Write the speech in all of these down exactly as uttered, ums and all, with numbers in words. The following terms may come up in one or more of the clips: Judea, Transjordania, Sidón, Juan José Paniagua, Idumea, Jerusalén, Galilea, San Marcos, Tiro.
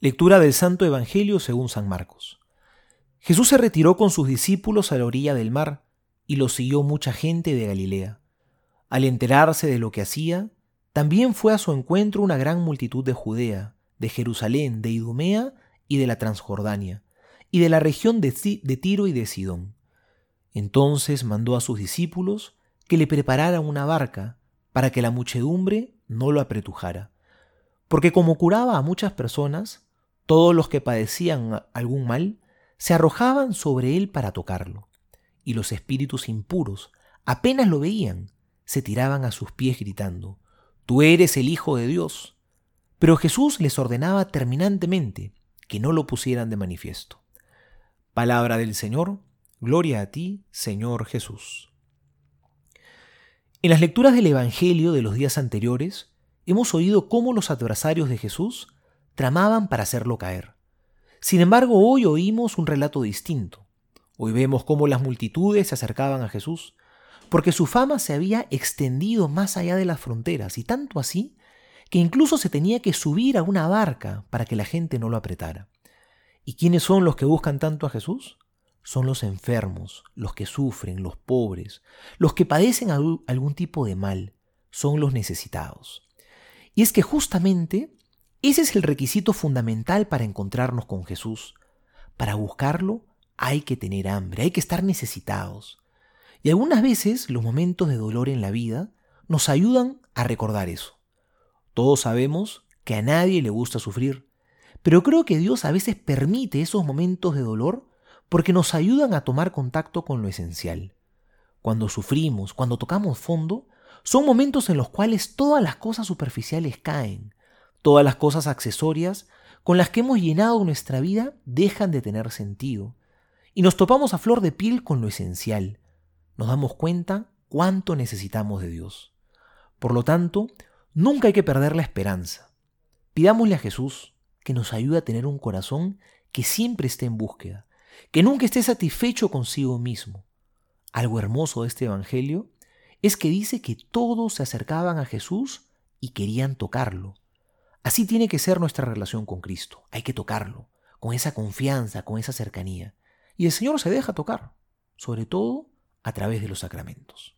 Lectura del Santo Evangelio según San Marcos. Jesús se retiró con sus discípulos a la orilla del mar y lo siguió mucha gente de Galilea. Al enterarse de lo que hacía, también fue a su encuentro una gran multitud de Judea, de Jerusalén, de Idumea y de la Transjordania, y de la región de Tiro y de Sidón. Entonces mandó a sus discípulos que le prepararan una barca para que la muchedumbre no lo apretujara, porque como curaba a muchas personas, todos los que padecían algún mal se arrojaban sobre él para tocarlo, y los espíritus impuros, apenas lo veían, se tiraban a sus pies gritando: «Tú eres el Hijo de Dios». Pero Jesús les ordenaba terminantemente que no lo pusieran de manifiesto. Palabra del Señor, gloria a ti, Señor Jesús. En las lecturas del Evangelio de los días anteriores, hemos oído cómo los adversarios de Jesús tramaban para hacerlo caer. Sin embargo, hoy oímos un relato distinto. Hoy vemos cómo las multitudes se acercaban a Jesús, porque su fama se había extendido más allá de las fronteras, y tanto así que incluso se tenía que subir a una barca para que la gente no lo apretara. ¿Y quiénes son los que buscan tanto a Jesús? Son los enfermos, los que sufren, los pobres, los que padecen algún tipo de mal, son los necesitados. Y es que justamente ese es el requisito fundamental para encontrarnos con Jesús. Para buscarlo hay que tener hambre, hay que estar necesitados. Y algunas veces los momentos de dolor en la vida nos ayudan a recordar eso. Todos sabemos que a nadie le gusta sufrir, pero creo que Dios a veces permite esos momentos de dolor porque nos ayudan a tomar contacto con lo esencial. Cuando sufrimos, cuando tocamos fondo, son momentos en los cuales todas las cosas superficiales caen, todas las cosas accesorias con las que hemos llenado nuestra vida dejan de tener sentido y nos topamos a flor de piel con lo esencial. Nos damos cuenta cuánto necesitamos de Dios. Por lo tanto, nunca hay que perder la esperanza. Pidámosle a Jesús que nos ayude a tener un corazón que siempre esté en búsqueda, que nunca esté satisfecho consigo mismo. Algo hermoso de este Evangelio es que dice que todos se acercaban a Jesús y querían tocarlo. Así tiene que ser nuestra relación con Cristo. Hay que tocarlo, con esa confianza, con esa cercanía. Y el Señor se deja tocar, sobre todo a través de los sacramentos.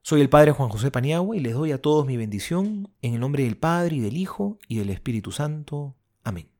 Soy el Padre Juan José Paniagua y les doy a todos mi bendición en el nombre del Padre, y del Hijo, y del Espíritu Santo. Amén.